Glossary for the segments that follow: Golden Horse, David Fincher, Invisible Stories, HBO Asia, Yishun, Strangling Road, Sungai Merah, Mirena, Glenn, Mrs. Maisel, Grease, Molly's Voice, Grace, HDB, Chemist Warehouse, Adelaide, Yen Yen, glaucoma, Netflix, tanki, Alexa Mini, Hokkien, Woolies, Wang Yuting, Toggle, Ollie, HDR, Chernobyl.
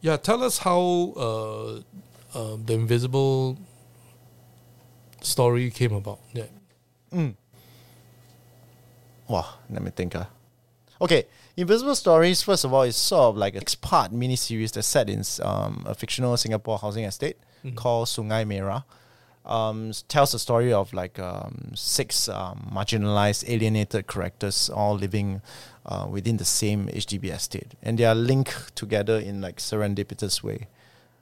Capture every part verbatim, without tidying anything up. yeah, tell us how uh, uh, the Invisible Story came about. Yeah. Mm. Wow, let me think. Uh. Okay, Invisible Stories, first of all, is sort of like a six-part miniseries that's set in um, a fictional Singapore housing estate mm-hmm. called Sungai Merah. Um, tells the story of like um, six um, marginalized, alienated characters all living uh, within the same H D B estate. And they are linked together in like serendipitous way.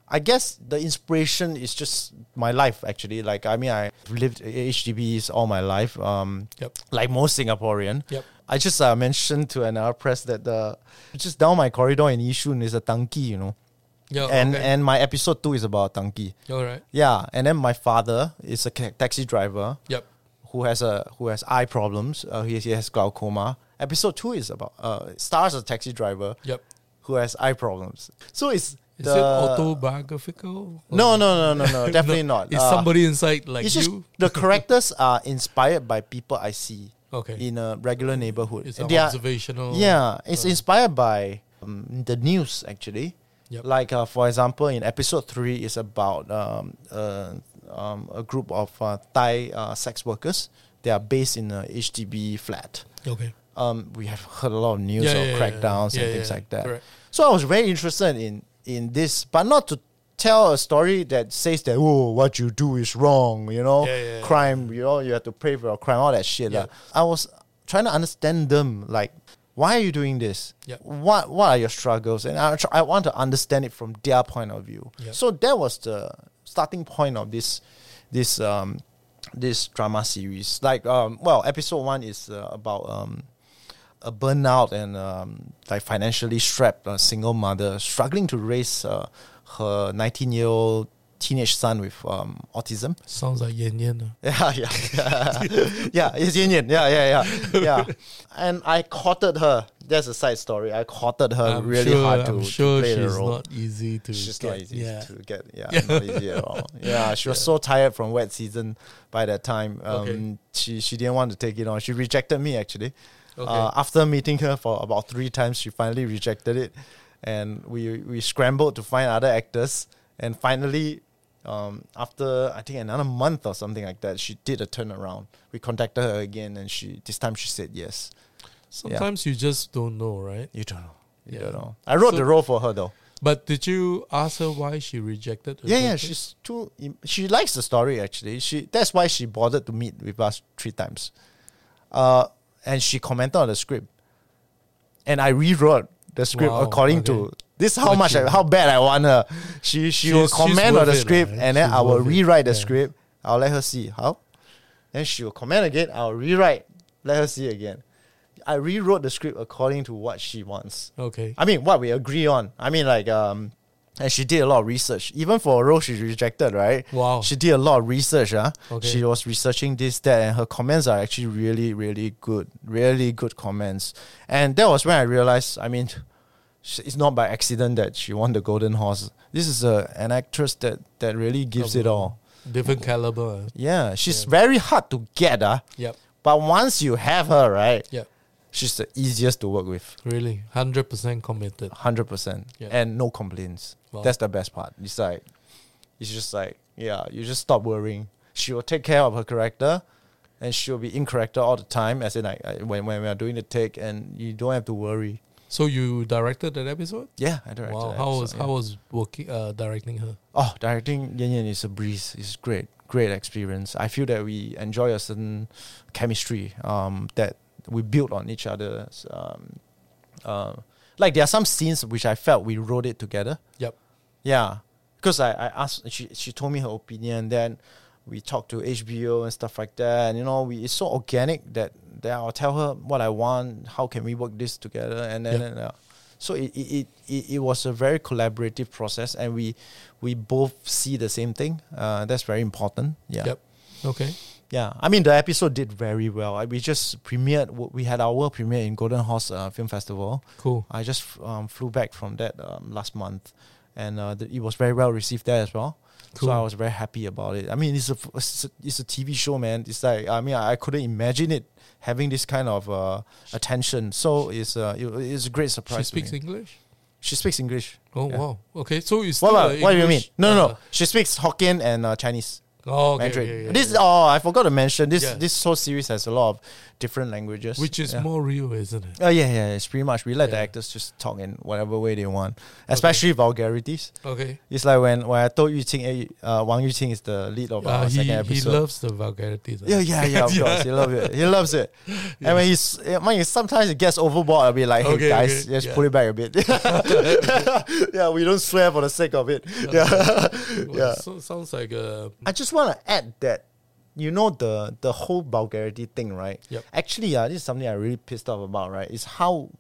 I guess the inspiration is just my life, actually. Like, I mean, I lived H D Bs all my life, um, yep. like most Singaporean. Yep. I just uh, mentioned to another press that the just down my corridor in Yishun is a tanki, you know. Yo, and okay. and my episode two is about tanki. All right. Yeah, and then my father is a taxi driver. Yep. Who has a who has eye problems. Uh, he, he has glaucoma. Episode two is about uh, stars a taxi driver. Yep. Who has eye problems. So it's. Is it autobiographical? No, no, no, no, no. Definitely no, not. Is uh, somebody inside like it's just you? The characters are inspired by people I see. Okay. In a regular neighborhood. It's an observational. Are, yeah, it's uh, inspired by um, the news actually. Yep. Like uh, for example, in episode three, it's about um, uh, um, a group of uh, Thai uh, sex workers. They are based in a H D B flat. Okay. Um, we have heard a lot of news yeah, of yeah, crackdowns yeah, yeah. and yeah, things yeah, like that. Correct. So I was very interested in in this, but not to tell a story that says that oh, what you do is wrong. You know, yeah, yeah, yeah. crime. You know, you have to pray for your crime. All that shit. Yeah. Like. I was trying to understand them, like. Why are you doing this? Yep. What What are your struggles? And I tr- I want to understand it from their point of view. Yep. So that was the starting point of this this um this drama series. Like um well, episode one is uh, about um a burnout and um like financially strapped uh, single mother struggling to raise uh, her nineteen year old teenage son with um, autism. Sounds like Yen Yen. Yeah, yeah. yeah, it's Yen Yen. Yeah, yeah, yeah. yeah. And I courted her. That's a side story. I courted her I'm really sure, hard to, I'm sure to play the role. Not easy to she's get, not easy yeah. to get. Yeah, yeah, not easy at all. Yeah, she was yeah. so tired from wet season by that time. Um, okay. She she didn't want to take it on. She rejected me, actually. Okay. Uh, after meeting her for about three times, she finally rejected it. And we we scrambled to find other actors. And finally... Um, after I think another month or something like that, she did a turnaround. We contacted her again, and she this time she said yes. Sometimes yeah. you just don't know, right? You don't know. You yeah. don't know. I wrote so, the role for her though. But did you ask her why she rejected? Her yeah, yeah. She's too. She likes the story actually. She that's why she bothered to meet with us three times, uh, and she commented on the script, and I rewrote the script wow, according okay. to. This is how much, I, how bad I want her. She she she's, will comment on the script, it, right? and then she's I will rewrite it. the yeah. script. I'll let her see how. Then she will comment again. I'll rewrite. Let her see again. I rewrote the script according to what she wants. Okay. I mean, what we agree on. I mean, like um, and she did a lot of research. Even for a role she rejected, right? Wow. She did a lot of research. Huh? Okay. She was researching this, that, and her comments are actually really, really good. Really good comments. And that was when I realized. I mean. It's not by accident that she won the Golden Horse. This is a, an actress that, that really gives oh, it all. Different caliber. Yeah, she's yeah. very hard to get. Uh, yep. But once you have her, right, yep. she's the easiest to work with. Really? one hundred percent committed. one hundred percent. Yep. And no complaints. Wow. That's the best part. It's like, it's just like, yeah, you just stop worrying. She will take care of her character. And she'll be in character all the time. As in, like, when, when we are doing the take and you don't have to worry. So you directed that episode? Yeah, I directed. Wow, that how episode, was yeah. how was working uh, directing her? Oh, directing Yen Yen is a breeze. It's great, great experience. I feel that we enjoy a certain chemistry um, that we built on each other. Um, uh, like there are some scenes which I felt we wrote it together. Yep. Yeah, because I, I asked she she told me her opinion. Then we talked to H B O and stuff like that. And you know, we it's so organic that. Then I'll tell her what I want. How can we work this together? And then, yep. and, uh, so it it, it it was a very collaborative process, and we we both see the same thing. Uh, that's very important. Yeah. Yep. Okay. Yeah. I mean, the episode did very well. We just premiered. We had our world premiere in Golden Horse uh, Film Festival. Cool. I just um, flew back from that um, last month, and uh, th- it was very well received there as well. Cool. So I was very happy about it. I mean, it's a it's a T V show, man. It's like I mean, I couldn't imagine it having this kind of uh, attention. So it's uh, it's a great surprise. She speaks to me. English. She speaks English. Oh, yeah. Wow. Okay, so it's still what, what, what do you mean? No, uh, no, no. She speaks Hokkien and uh, Chinese. Oh, okay, Mandarin. Yeah, yeah, yeah. This, oh, I forgot to mention, this yeah. this whole series has a lot of different languages. Which is yeah. more real, isn't it? Oh, yeah, yeah. It's pretty much, we let yeah. the actors just talk in whatever way they want. Especially okay. vulgarities. Okay. It's like when, when I told Yuting, uh, Wang Yuting is the lead of uh, our he, second episode. He loves the vulgarities. Yeah, yeah, yeah, of yeah. course. He loves it. He loves it. Yeah. And when he's, when he, sometimes it gets overboard, I'll be like, hey, okay, guys, okay. just yeah. pull it back a bit. Yeah, we don't swear for the sake of it. Yeah. yeah. Well, yeah. So, sounds like a... I just want to add that, you know, the the whole vulgarity thing, right? Yep. Actually, uh, this is something I really pissed off about, right? It's how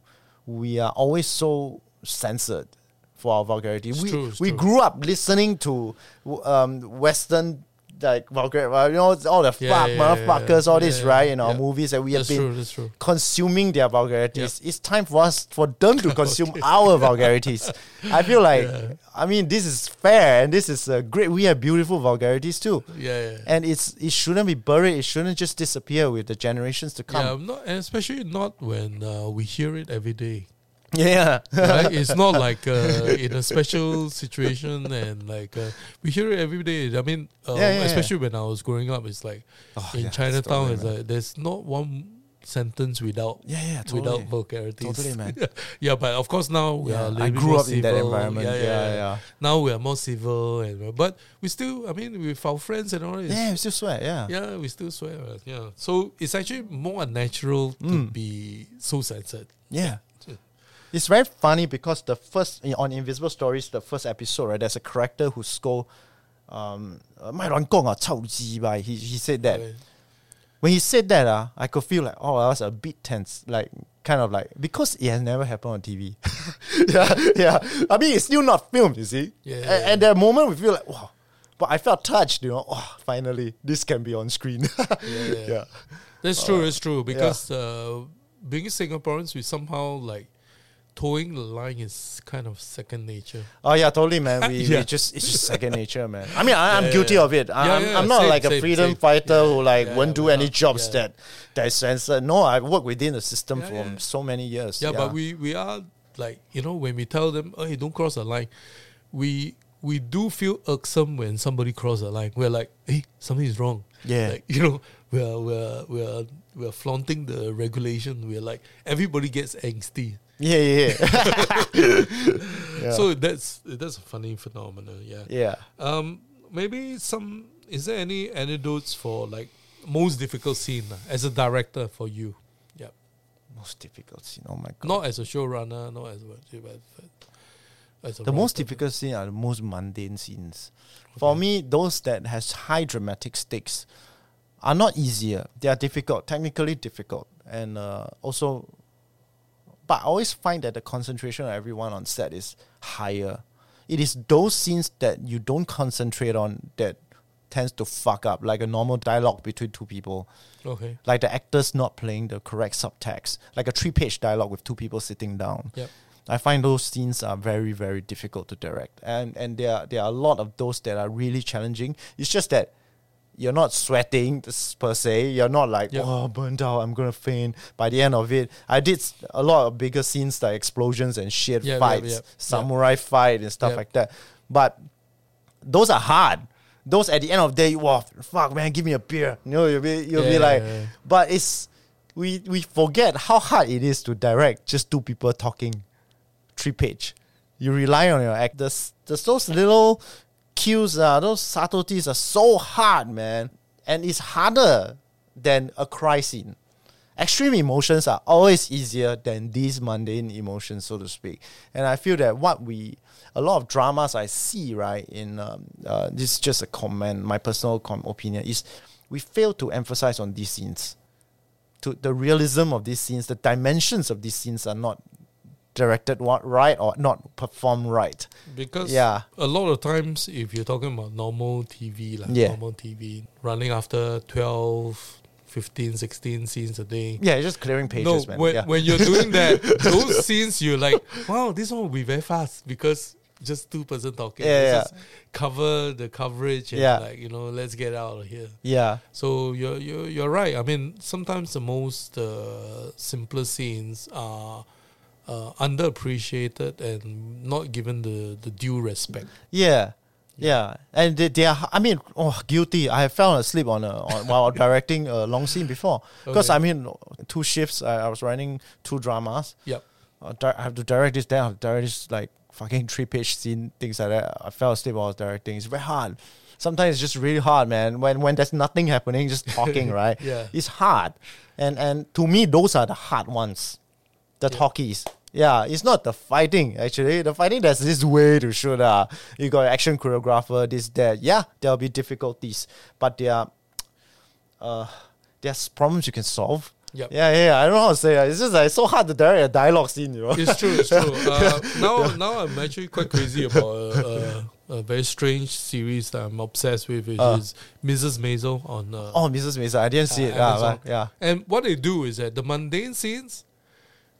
we are always so censored for our vulgarity. It's we true, we true. grew up listening to um, Western, like, vulgar, you know, all the yeah, fuck, yeah, motherfuckers, yeah, yeah. all this, yeah, right? In yeah. our movies, and we that's have been true, true. consuming their vulgarities. Yep. It's time for us, for them to consume okay. our vulgarities. I feel like, yeah. I mean, this is fair, and this is uh, great. We have beautiful vulgarities too. Yeah, yeah. And it's it shouldn't be buried. It shouldn't just disappear with the generations to come. Yeah, not, and especially not when uh, we hear it every day. Yeah, right? It's not like uh, in a special situation, and like uh, we hear it every day. I mean, um, yeah, yeah, especially yeah. when I was growing up, it's like oh, in yeah, Chinatown, it's like there's not one sentence without yeah, yeah, totally. without vulgarities. Totally, man. Yeah, but of course now we yeah, are living I grew more up civil. in that environment. Yeah yeah, yeah, yeah, yeah. Now we are more civil, and but we still, I mean, with our friends and all this. Yeah, we still swear. Yeah, yeah, we still swear. Yeah, so it's actually more unnatural mm. to be so censored. Yeah. It's very funny because the first on Invisible Stories, the first episode, right? There's a character who scold, um, he he said that. Okay. When he said that, uh, I could feel like, oh, I was a bit tense, like kind of like because it has never happened on T V. yeah, yeah. I mean, it's still not filmed, you see. Yeah. yeah At yeah. that moment, we feel like, wow. But I felt touched, you know. Oh, finally, this can be on screen. yeah, yeah. yeah, that's true. That's true because yeah. uh, being Singaporeans, we somehow like. Towing the line is kind of second nature. Oh yeah, totally, man. We, yeah. we just it's just second nature, man. I mean, I, I'm yeah, guilty yeah. of it. I, yeah, I'm, yeah, I'm not same, like a same, freedom same. fighter yeah, who like yeah, won't do any not, jobs yeah. that that is censored. No, I worked within the system yeah, for yeah. so many years. Yeah, yeah, but we we are like, you know, when we tell them, hey, don't cross the line, we we do feel irksome when somebody crosses the line. We're like, hey, something is wrong. Yeah, like, you know, we're we're we're we're flaunting the regulation. We're like, everybody gets angsty. Yeah, yeah, yeah. yeah. So that's that's a funny phenomenon. Yeah, yeah. Um, maybe some. Is there any anecdotes for like most difficult scene as a director for you? Yeah, most difficult scene. Oh my god! Not as a showrunner, not as a, as a the most difficult scene are the most mundane scenes. Okay. For me, those that has high dramatic stakes are not easier. They are difficult, technically difficult, and uh, also. But I always find that the concentration of everyone on set is higher. It is those scenes that you don't concentrate on that tends to fuck up, like a normal dialogue between two people. Okay. Like the actors not playing the correct subtext, like a three-page dialogue with two people sitting down. Yep. I find those scenes are very, very difficult to direct. And and there are, there are a lot of those that are really challenging. It's just that you're not sweating per se. You're not like, yep. oh, burnt out, I'm going to faint. By the end of it, I did a lot of bigger scenes like explosions and shit, yep, fights, yep, yep. samurai yep. fight and stuff yep. like that. But those are hard. Those at the end of the day, wow, fuck, man, give me a beer. You know, you'll be, you'll yeah, be like, yeah, yeah. but it's, we, we forget how hard it is to direct just two people talking, three page. You rely on your actors. There's those little... cues, uh, those subtleties are so hard, man. And it's harder than a cry scene. Extreme emotions are always easier than these mundane emotions, so to speak. And I feel that what we, a lot of dramas I see, right, in, um, uh, this is just a comment, my personal com- opinion, is we fail to emphasize on these scenes. To the realism of these scenes, the dimensions of these scenes are not directed what right or not performed right, because yeah. a lot of times if you're talking about normal T V, like yeah. normal T V running after twelve, fifteen, sixteen scenes a day, yeah, you're just clearing pages. No, man. When, yeah. when you're doing that, those scenes you're like, wow, this one will be very fast because just two person talking. Yeah, yeah. Just cover the coverage and yeah. like, you know, let's get out of here. Yeah. So you're you're you're right. I mean, sometimes the most uh, simpler scenes are. uh, underappreciated and not given the, the due respect. Yeah. Yeah, and they, they are, I mean, oh, guilty. I fell asleep on, a, on while directing a long scene before. Because, okay. I mean, two shifts, I, I was running two dramas. Yep. Uh, di- I have to direct this, then I have to direct this, like, fucking three-page scene, things like that. I fell asleep while I was directing. It's very hard. Sometimes it's just really hard, man. When when there's nothing happening, just talking, right? Yeah. It's hard. And, and to me, those are the hard ones, the yeah. talkies. Yeah, it's not the fighting, actually. The fighting, there's this way to shoot. Uh. You got action choreographer, this, that. Yeah, there'll be difficulties. But there are, uh, there's problems you can solve. Yep. Yeah, yeah, I don't know how to say it. It's just like so hard to direct a dialogue scene, you know? It's true, it's true. Uh, now, now I'm actually quite crazy about a, a, a very strange series that I'm obsessed with, which uh, is Missus Maisel on... Uh, oh, Missus Maisel. I didn't see uh, it. Uh, right, yeah. And what they do is that the mundane scenes...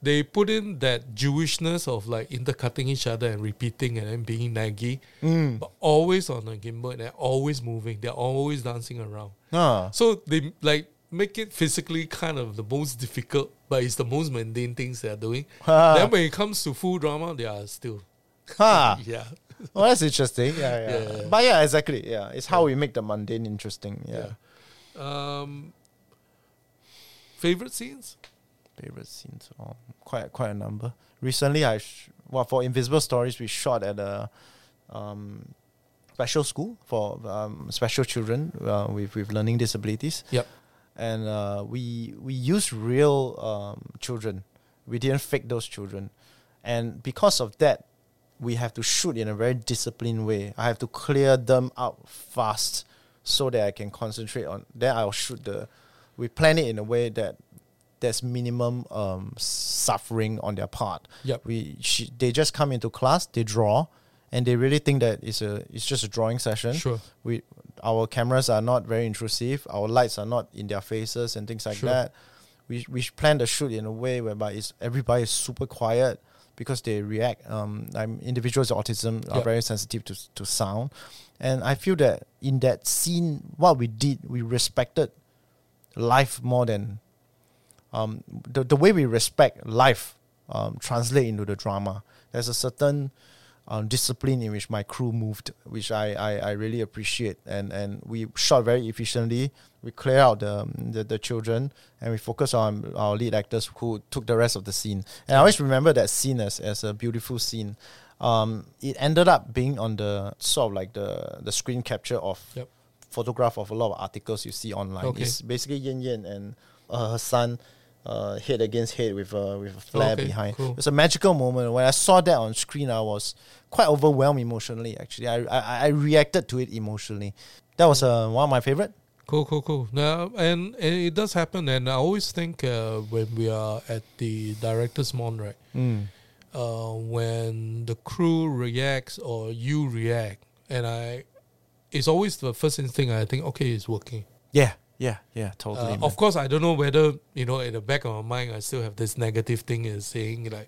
They put in that Jewishness of like intercutting each other and repeating and then being naggy, mm. but always on a gimbal and they're always moving. They're always dancing around. Ah. So they like make it physically kind of the most difficult, but it's the most mundane things they're doing. Ah. Then when it comes to full drama, they are still. Ah. yeah. Well, that's interesting. Yeah, yeah. yeah, yeah. But yeah, exactly. Yeah, it's how yeah. we make the mundane interesting. Yeah. yeah. Um. Favorite scenes. Favorite scenes, oh, quite quite a number. Recently, I sh- well for Invisible Stories, we shot at a um, special school for um, special children uh, with with learning disabilities. Yep, and uh, we we used real um, children. We didn't fake those children, and because of that, we have to shoot in a very disciplined way. I have to clear them out fast so that I can concentrate on. Then I'll shoot the. We plan it in a way that. There's minimum um, suffering on their part. Yep. We she, they just come into class, they draw, and they really think that it's a it's just a drawing session. Sure. We our cameras are not very intrusive. Our lights are not in their faces and things like sure. that. We we plan the shoot in a way whereby it's everybody is super quiet because they react. Um, I'm, individuals with autism yep. are very sensitive to to sound, and I feel that in that scene, what we did, we respected life more than. Um, the the way we respect life um, translate into the drama. There's a certain um, discipline in which my crew moved, which I, I, I really appreciate. And, and we shot very efficiently. We clear out the, the the children and we focus on our lead actors who took the rest of the scene. And I always remember that scene as, as a beautiful scene. Um, it ended up being on the sort of like the, the screen capture of yep. photograph of a lot of articles you see online. Okay. It's basically Yen Yen and uh, her son. Uh, head against head with uh, with a flare okay, behind. Cool. It's a magical moment. When I saw that on screen, I was quite overwhelmed emotionally. Actually, I I, I reacted to it emotionally. That was uh, one of my favorite. Cool, cool, cool. Now, and, and it does happen. And I always think uh, when we are at the director's mon, right? Mm. Uh, when the crew reacts or you react, and I, it's always the first instinct. I think, okay, it's working. Yeah. Yeah, yeah, totally. Uh, of course, I don't know whether, you know, in the back of my mind, I still have this negative thing is saying, like,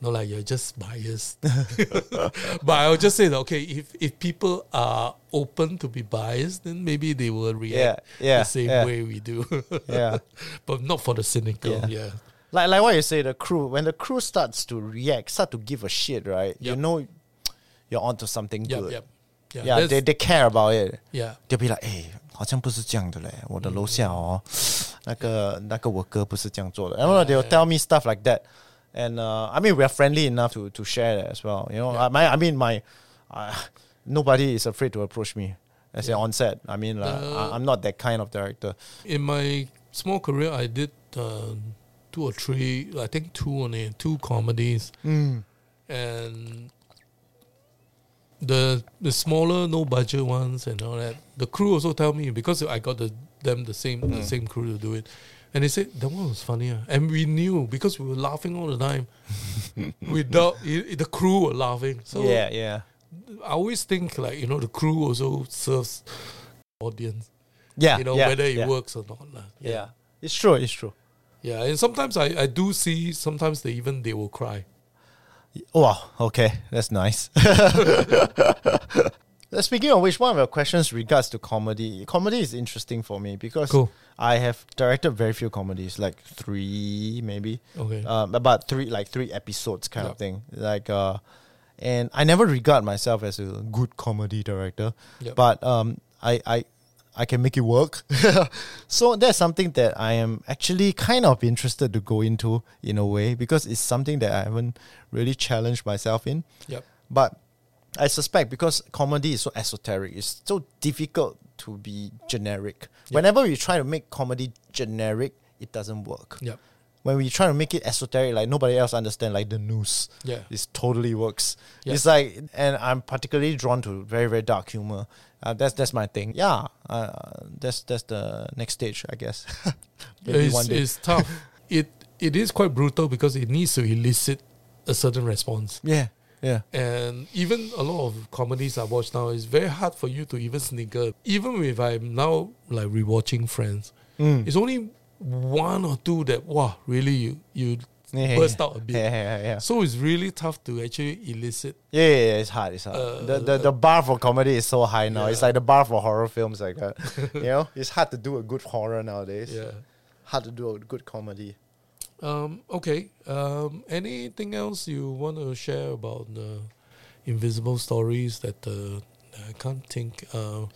no, like, you're just biased. But I'll just say that, okay, if, if people are open to be biased, then maybe they will react yeah, yeah, the same yeah. way we do. yeah. But not for the cynical, yeah. yeah. Like like what you say, the crew, when the crew starts to react, start to give a shit, right? Yep. You know you're onto something yep, good. Yep. Yeah, yeah they, they care about it. Yeah. They'll be like, hey, 好像不是这样的嘞我的楼下哦 那个, 那个 worker 不是这样做的 I don't know, they'll tell me stuff like that. And uh, I mean, we're friendly enough to, to share that as well. You know, yeah. I, I mean, my uh, nobody is afraid to approach me as yeah. an onset. I mean, like, uh, I'm not that kind of director. In my small career, I did uh, two or three, I think two only, two comedies. Mm. And... The the smaller, no budget ones and all that. The crew also tell me because I got the, them the same mm. the same crew to do it, and they said that one was funnier. And we knew because we were laughing all the time. Without it, the crew were laughing. So yeah, yeah. I always think like you know the crew also serves audience. Yeah, you know yeah, whether it yeah. works or not. Yeah. yeah, it's true. It's true. Yeah, and sometimes I, I do see sometimes they even they will cry. Wow, okay, that's nice. Speaking of which, one of your questions regards to comedy. Comedy is interesting for me because cool. I have directed very few comedies, like three maybe. Okay. Um, about three, like three episodes kind yep. of thing. Like, uh, and I never regard myself as a good comedy director, yep. but um, I, I, I can make it work. So that's something that I am actually kind of interested to go into in a way because it's something that I haven't really challenged myself in. Yep. But I suspect because comedy is so esoteric, it's so difficult to be generic. Yep. Whenever you try to make comedy generic, it doesn't work. Yep. When we try to make it esoteric, like nobody else understands, like the news, yeah, this totally works. Yep. It's like, and I'm particularly drawn to very, very dark humor. Uh, that's that's my thing. Yeah, uh, that's that's the next stage, I guess. Maybe it's, one day. It's tough. it it is quite brutal because it needs to elicit a certain response. Yeah. Yeah, and even a lot of comedies I watch now, it's very hard for you to even snicker. Even if I'm now like rewatching Friends, mm. it's only one or two that wow, really you you yeah, burst yeah. out a bit. Yeah, yeah, yeah. So it's really tough to actually elicit. Yeah, yeah, yeah. It's hard. It's hard. Uh, the, the the bar for comedy is so high now. Yeah. It's like the bar for horror films like that. You know, it's hard to do a good horror nowadays. Yeah, hard to do a good comedy. Um, okay. Um, anything else you want to share about the Invisible Stories that uh, I can't think? Uh,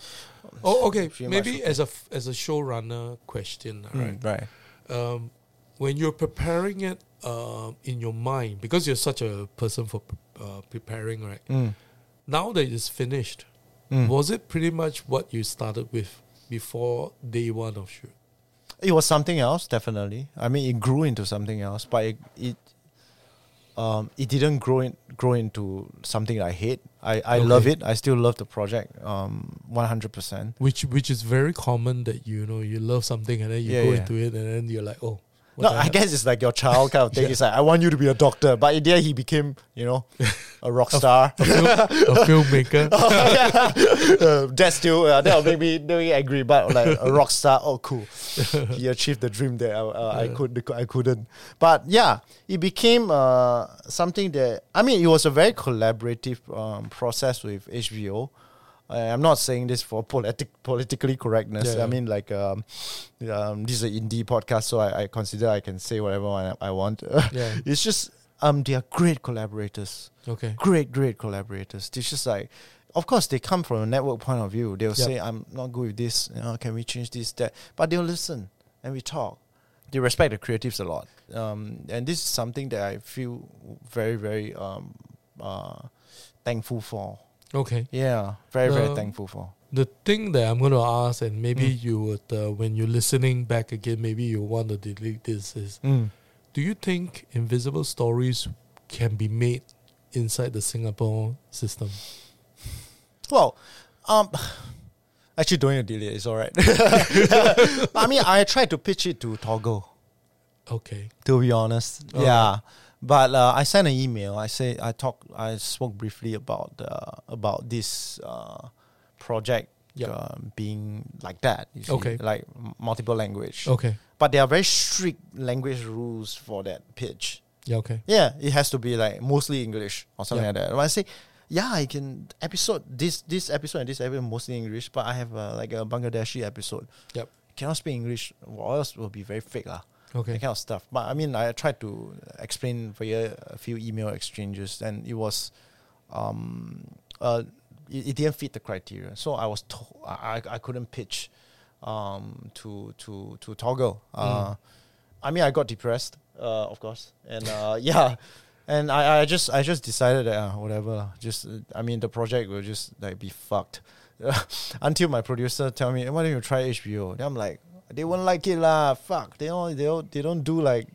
oh, okay. Maybe as a f- as a showrunner question, right? Mm, right. Um, when you're preparing it uh, in your mind, because you're such a person for pre- uh, preparing, right? Mm. Now that it's finished, mm. was it pretty much what you started with before day one of shoot? It was something else, definitely. I mean, it grew into something else, but it it, um, it didn't grow in, grow into something I hate. I, I okay. love it. I still love the project, um, one hundred percent. Which which is very common that, you know, you love something and then you yeah, go yeah. into it and then you're like, oh. No, I, I guess it's like your child kind of thing. yeah. It's like, I want you to be a doctor. But in the end, he became, you know, a rock star. A, a, film, a filmmaker. oh, yeah. uh, that's still, uh, that'll make me, make me angry. But like a rock star, oh, cool. He achieved the dream that uh, uh, yeah. I, could, I couldn't. But yeah, it became uh, something that, I mean, it was a very collaborative um, process with H B O. I'm not saying this for politic politically correctness. Yeah. I mean, like, um, um, this is an indie podcast, so I, I consider I can say whatever I, I want. Yeah. It's just um, they are great collaborators. Okay, great, great collaborators. It's just like, of course, they come from a network point of view. They'll yep. say, "I'm not good with this. You know, can we change this, that?" But they'll listen and we talk. They respect the creatives a lot, um, and this is something that I feel very, very um, uh, thankful for. Okay. Yeah, very, the, very thankful for. The thing that I'm going to ask, and maybe mm. you would, uh, when you're listening back again, maybe you want to delete this, is mm. do you think Invisible Stories can be made inside the Singapore system? Well, um, actually, don't need to delete it, it's all right. I mean, I tried to pitch it to Toggle. Okay. To be honest. Oh. Yeah. But uh, I sent an email. I say I talk. I spoke briefly about uh, about this uh, project yep. uh, being like that. You see? Okay, like multiple language. Okay, but there are very strict language rules for that pitch. Yeah. Okay. Yeah, it has to be like mostly English or something yep. like that. When I say, yeah, I can episode this this episode and this episode mostly English, but I have uh, like a Bangladeshi episode. Yep, cannot speak English, or else it will be very fake lah. Okay. That kind of stuff. But I mean, I tried to explain for you a few email exchanges, and it was, um, uh, it, it didn't fit the criteria. So I was, to- I, I couldn't pitch, um, to to to Toggle. Uh, mm. I mean, I got depressed, uh, of course, and uh, yeah, and I, I just I just decided that uh, whatever, just uh, I mean, the project will just like be fucked, until my producer tell me, why don't you try H B O? Then I'm like, they won't like it lah. Fuck. They don't. They don't. They don't do like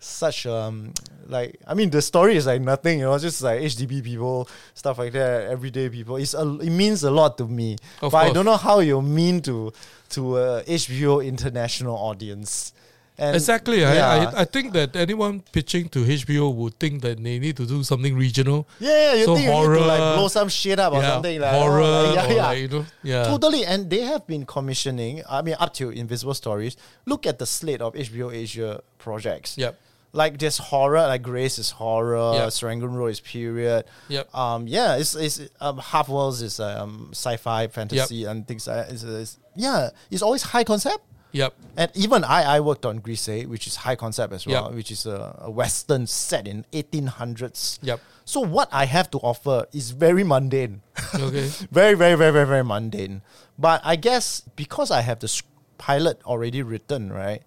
such um like. I mean, the story is like nothing. You know, it's just like H D B people, stuff like that. Everyday people. It's a, it means a lot to me. Of but course. I don't know how you mean to to a H B O international audience. And exactly. Yeah. I, I I think that anyone pitching to H B O would think that they need to do something regional. Yeah, yeah you so think horror, you need to like blow some shit up or yeah, something like horror. Like, yeah, yeah. Like, you know, yeah, totally. And they have been commissioning. I mean, up to Invisible Stories. Look at the slate of H B O Asia projects. Yep. Like there's horror, like Grace is horror, yep. Strangling Road is period. Yep. Um. Yeah. It's it's um, Half-Worlds is um sci-fi fantasy yep. and things like that. It's, it's, yeah. It's always high concept. Yep. And even I I worked on Grease, which is high concept as well, yep. which is a, a western set in eighteen hundreds. Yep. So what I have to offer is very mundane. Okay. very very very very very mundane. But I guess because I have the pilot already written, right?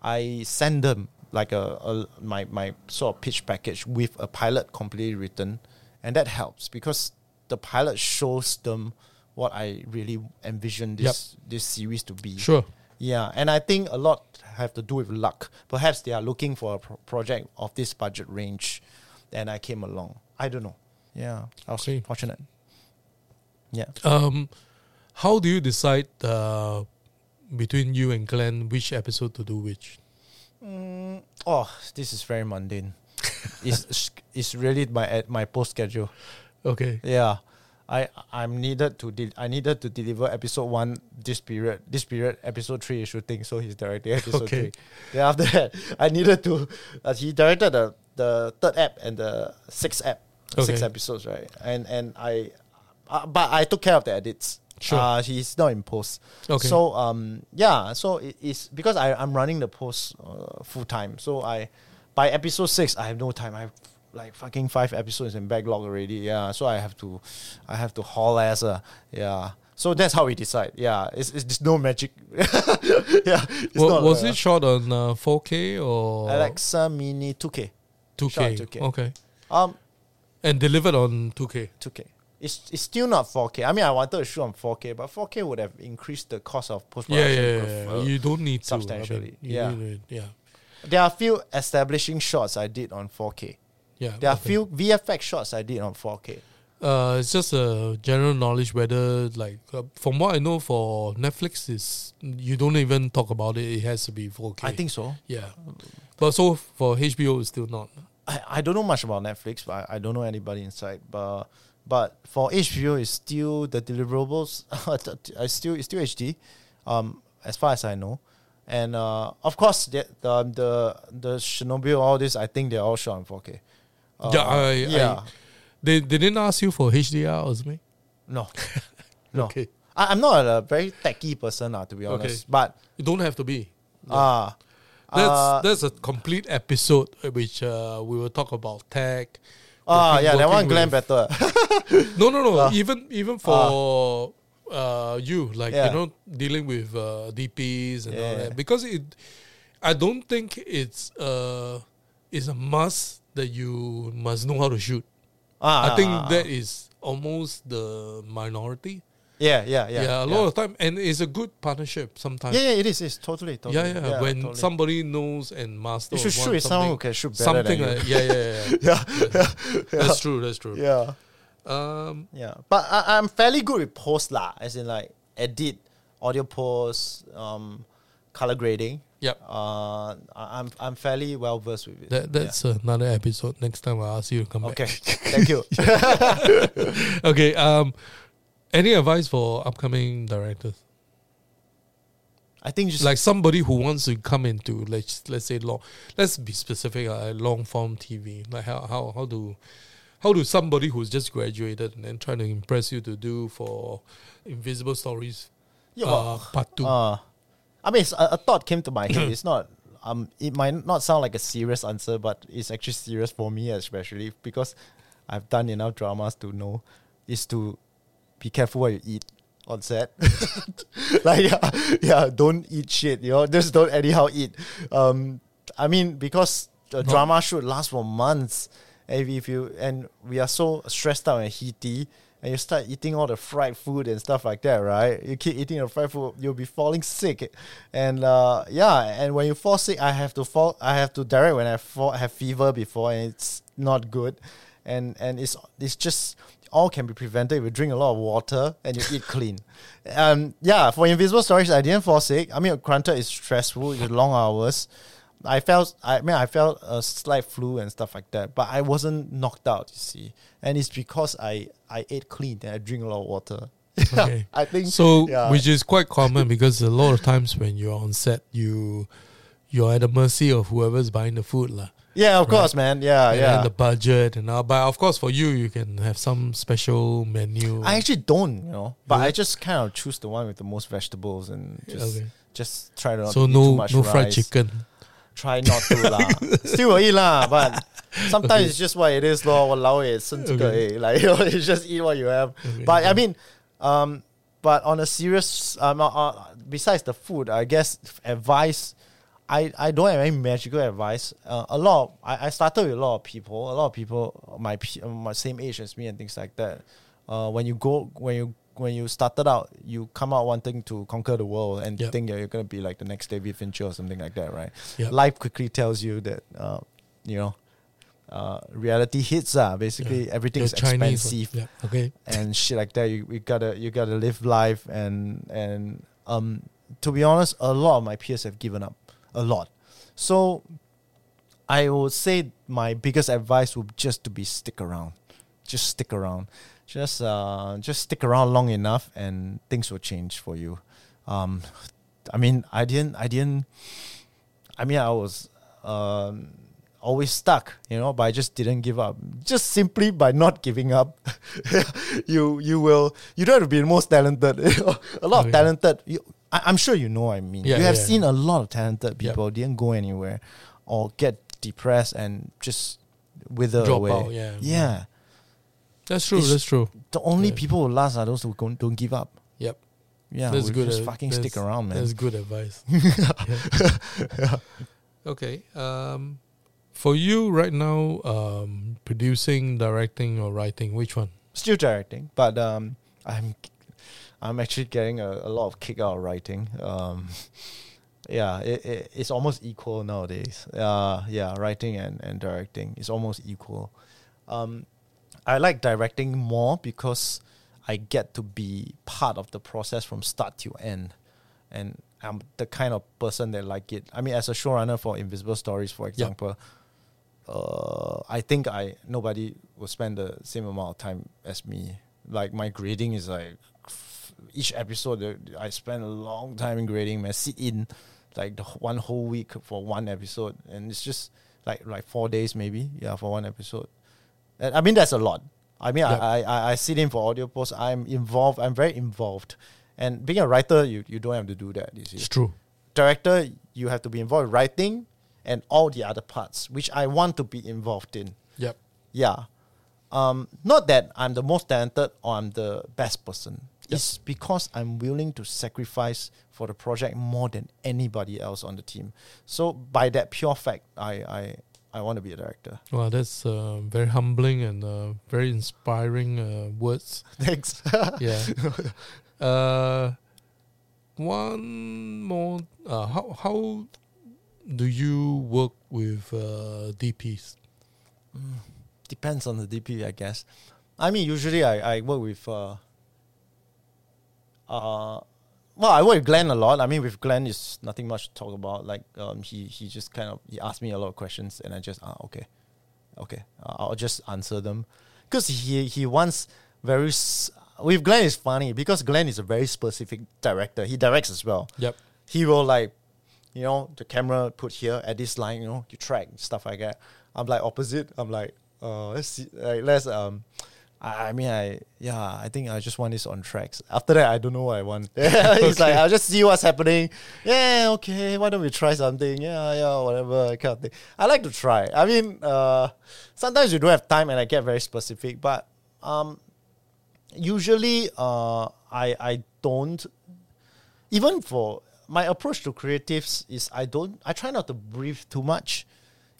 I send them. Like a, a my my sort of pitch package with a pilot completely written, and that helps because the pilot shows them what I really envision this yep. this series to be. Sure. Yeah, and I think a lot have to do with luck. Perhaps they are looking for a pro- project of this budget range, and I came along. I don't know. Yeah, I was okay. fortunate. Yeah. Um, how do you decide uh, between you and Glenn which episode to do which? Mm, oh, this is very mundane. it's it's really my my post schedule. Okay. Yeah, I I'm needed to de- I needed to deliver episode one this period. This period, episode three is shooting, so he's directing episode okay. three. Then after that, I needed to. Uh, he directed the the third app and the sixth app, okay. six episodes, right? And and I, uh, but I took care of the edits. Sure. Uh, he's not in post. Okay. So um yeah, so it is because I I'm running the post uh, full time. So I by episode six I have no time. I have like fucking five episodes in backlog already. Yeah. So I have to I have to haul ass. Uh, yeah. So that's how we decide. Yeah. It's it's, it's no magic. yeah. It's well, not, was uh, it shot on uh, four K or Alexa Mini two K? two K. two K. Okay. Um, and delivered on two K. two K. It's it's still not four K. I mean, I wanted to shoot on four K, but four K would have increased the cost of post-production. Yeah, yeah, yeah, yeah. Uh, you don't need substantially. To. I mean, yeah. Need, yeah. There are a few establishing shots I did on four K. Yeah. There okay. are a few V F X shots I did on four K. Uh, it's just a general knowledge whether, like, uh, from what I know for Netflix, is you don't even talk about it. It has to be four K. I think so. Yeah. But so for H B O, it's still not. I, I don't know much about Netflix, but I, I don't know anybody inside, but... But for H B O, it's still the deliverables. It's still it's still H D, um, as far as I know, and uh, of course the, the the the Chernobyl, all this. I think they're all shot in four K. Uh, yeah, I, yeah. I, they they didn't ask you for H D R or something. No, no. Okay. I, I'm not a very techie person, uh, to be honest. Okay. But you don't have to be. Ah, no. uh, that's uh, that's a complete episode which uh, we will talk about tech. Oh, yeah, that one Glenn better. no, no, no. Uh, even even for uh, uh, you, like, yeah. you know, dealing with uh, D Ps and yeah. all that. Because it, I don't think it's, uh, it's a must that you must know how to shoot. Ah, I think ah, that is almost the minority. Yeah, yeah, yeah. Yeah, a lot yeah. of time. And it's a good partnership sometimes. Yeah, yeah, it is. It's totally, totally. Yeah, yeah. yeah when totally. Somebody knows and masters something. You should shoot someone who can shoot better something than like, you. Yeah, yeah, yeah. yeah. yeah. yeah. yeah. That's true, that's true. Yeah. Um, yeah. But I, I'm fairly good with post, lah. As in like edit, audio post, um, color grading. Yep. Uh, I'm I'm fairly well versed with it. That, that's yeah. another episode. Next time I'll ask you to come okay. back. Okay, thank you. okay, um... any advice for upcoming directors? I think just like somebody who wants to come into let's let's say long, let's be specific, uh, long form T V. Like how how how do how do somebody who's just graduated and then trying to impress you to do for Invisible Stories, yeah, uh, part two. Uh, I mean, it's a, a thought came to my head. It's not um, it might not sound like a serious answer, but it's actually serious for me especially because I've done enough dramas to know is to. Be careful what you eat on set. like, yeah, yeah, don't eat shit, you know. Just don't anyhow eat. Um, I mean, because the no. drama should last for months. And if you and we are so stressed out and heaty, and you start eating all the fried food and stuff like that, right? You keep eating the fried food, you'll be falling sick. And uh, yeah, and when you fall sick, I have to fall. I have to direct when I fall, I have fever before, and it's not good. And and it's it's just. All can be prevented if you drink a lot of water and you eat clean. Um, yeah, for Invisible Stories, I didn't fall sick. I mean, granted, it's stressful, it's long hours. I felt, I mean, I felt a slight flu and stuff like that, but I wasn't knocked out, you see. And it's because I, I ate clean and I drink a lot of water. Okay. I think so, yeah. Which is quite common because a lot of times when you're on set, you you're at the mercy of whoever's buying the food, lah. Yeah, of course, right? man. Yeah, and yeah. And the budget and all. But of course, for you, you can have some special menu. I actually don't, you know. But yeah. I just kind of choose the one with the most vegetables and just okay. just try to not so eat no, too much no rice. So no fried chicken. Try not to lah. Still will eat lah, but sometimes okay. it's just what it is lor. Walao eh, sun zhe ge eh. Like you know, you just eat what you have. Okay, but yeah. I mean, um, but on a serious, um, uh, besides the food, I guess advice. I, I don't have any magical advice. Uh, a lot. Of, I, I started with a lot of people. A lot of people my my same age as me and things like that. Uh, when you go when you when you started out, you come out wanting to conquer the world and yep. think that you're gonna be like the next David Fincher or something like that, right? Yep. Life quickly tells you that uh, you know, uh, reality hits. Uh, basically, yeah. everything's expensive. Yeah. Okay. And shit like that. You, you gotta you gotta live life and and um to be honest, a lot of my peers have given up. A lot. So I would say my biggest advice would just to be stick around. Just stick around. Just uh, just stick around long enough and things will change for you. Um, I mean, I didn't, I didn't, I mean, I was um, always stuck, you know, but I just didn't give up. Just simply by not giving up, you you will, you don't have to be the most talented. A lot oh, of talented, yeah. you, I'm sure you know what I mean. Yeah, you have yeah, seen yeah. a lot of talented people yep. didn't go anywhere or get depressed and just wither Drop away. Out, yeah. yeah. That's true, it's that's true. The only yeah. people who last are those who don't, don't give up. Yep. Yeah, that's good just ad- fucking that's, stick around, man. That's good advice. yeah. Okay. Um, for you right now, um, producing, directing or writing, which one? Still directing, but um, I'm... I'm actually getting a, a lot of kick out of writing. Um, yeah, it, it, it's almost equal nowadays. Uh, yeah, writing and, and directing is almost equal. Um, I like directing more because I get to be part of the process from start to end. And I'm the kind of person that like it. I mean, as a showrunner for Invisible Stories, for example, yep. uh, I think I nobody will spend the same amount of time as me. Like my grading is like... Each episode, I spend a long time in grading, man. Sit in like the one whole week for one episode, and it's just like like four days maybe, yeah, for one episode. And I mean that's a lot. I mean yeah. I, I I sit in for audio posts. I'm involved. I'm very involved. And being a writer, you, you don't have to do that. You see. It's true. Director, you have to be involved in writing and all the other parts, which I want to be involved in. Yep. Yeah. Um. Not that I'm the most talented or I'm the best person. Yep. It's because I'm willing to sacrifice for the project more than anybody else on the team. So by that pure fact, I I, I want to be a director. Wow, that's uh, very humbling and uh, very inspiring uh, words. Thanks. yeah. Uh, one more. Uh, how how do you work with uh, D Ps? Mm, depends on the D P, I guess. I mean, usually I I work with. Uh, Uh, well, I work with Glenn a lot. I mean, with Glenn, it's nothing much to talk about. Like, um, he he just kind of he asked me a lot of questions, and I just ah okay, okay, uh, I'll just answer them. Because he he wants very s- with Glenn is funny because Glenn is a very specific director. He directs as well. Yep. He will like, you know, the camera put here at this line. You know, you track stuff like that. I'm like opposite. I'm like, uh, let's see, like, let's um. I mean, I yeah, I think I just want this on tracks. After that, I don't know what I want. It's okay. Like, I'll just see what's happening. Yeah, okay, why don't we try something? Yeah, yeah, whatever, I can't think. I like to try. I mean, uh, sometimes you don't have time and I get very specific, but um, usually uh, I, I don't, even for, my approach to creatives is I don't, I try not to breathe too much.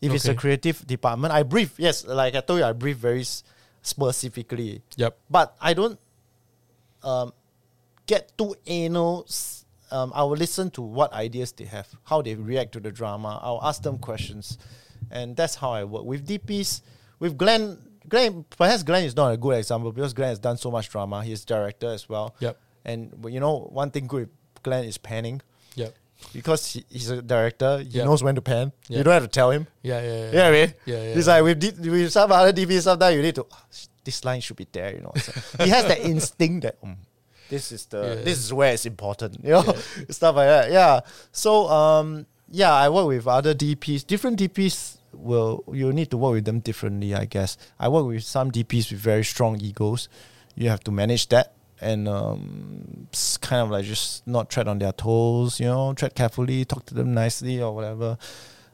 If okay. it's a creative department, I breathe, yes, like I told you, I breathe very, s- specifically. Yep. But I don't um, get too anal. Um, I will listen to what ideas they have, how they react to the drama. I'll ask them questions. And that's how I work. With D Ps, with Glenn, Glenn, perhaps Glenn is not a good example because Glenn has done so much drama. He's director as well. Yep. And you know, one thing good with Glenn is panning. Yep. Because he, he's a director, he yep. knows when to pan. Yep. You don't have to tell him. Yeah, yeah, yeah. You know what I mean? Yeah, yeah. It's yeah. like with, D- with some other D P, sometimes you need to, oh, sh- this line should be there, you know. So he has that instinct that, mm, this is the, yeah, this yeah. is where it's important, you know, yeah. stuff like that. Yeah. So, um, yeah, I work with other D Ps, different D Ps will you need to work with them differently, I guess. I work with some D Ps with very strong egos. You have to manage that and um, kind of like just not tread on their toes, you know, tread carefully, talk to them nicely or whatever.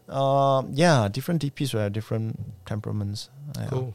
Um, yeah, different D Ps will have different temperaments. Yeah. Cool.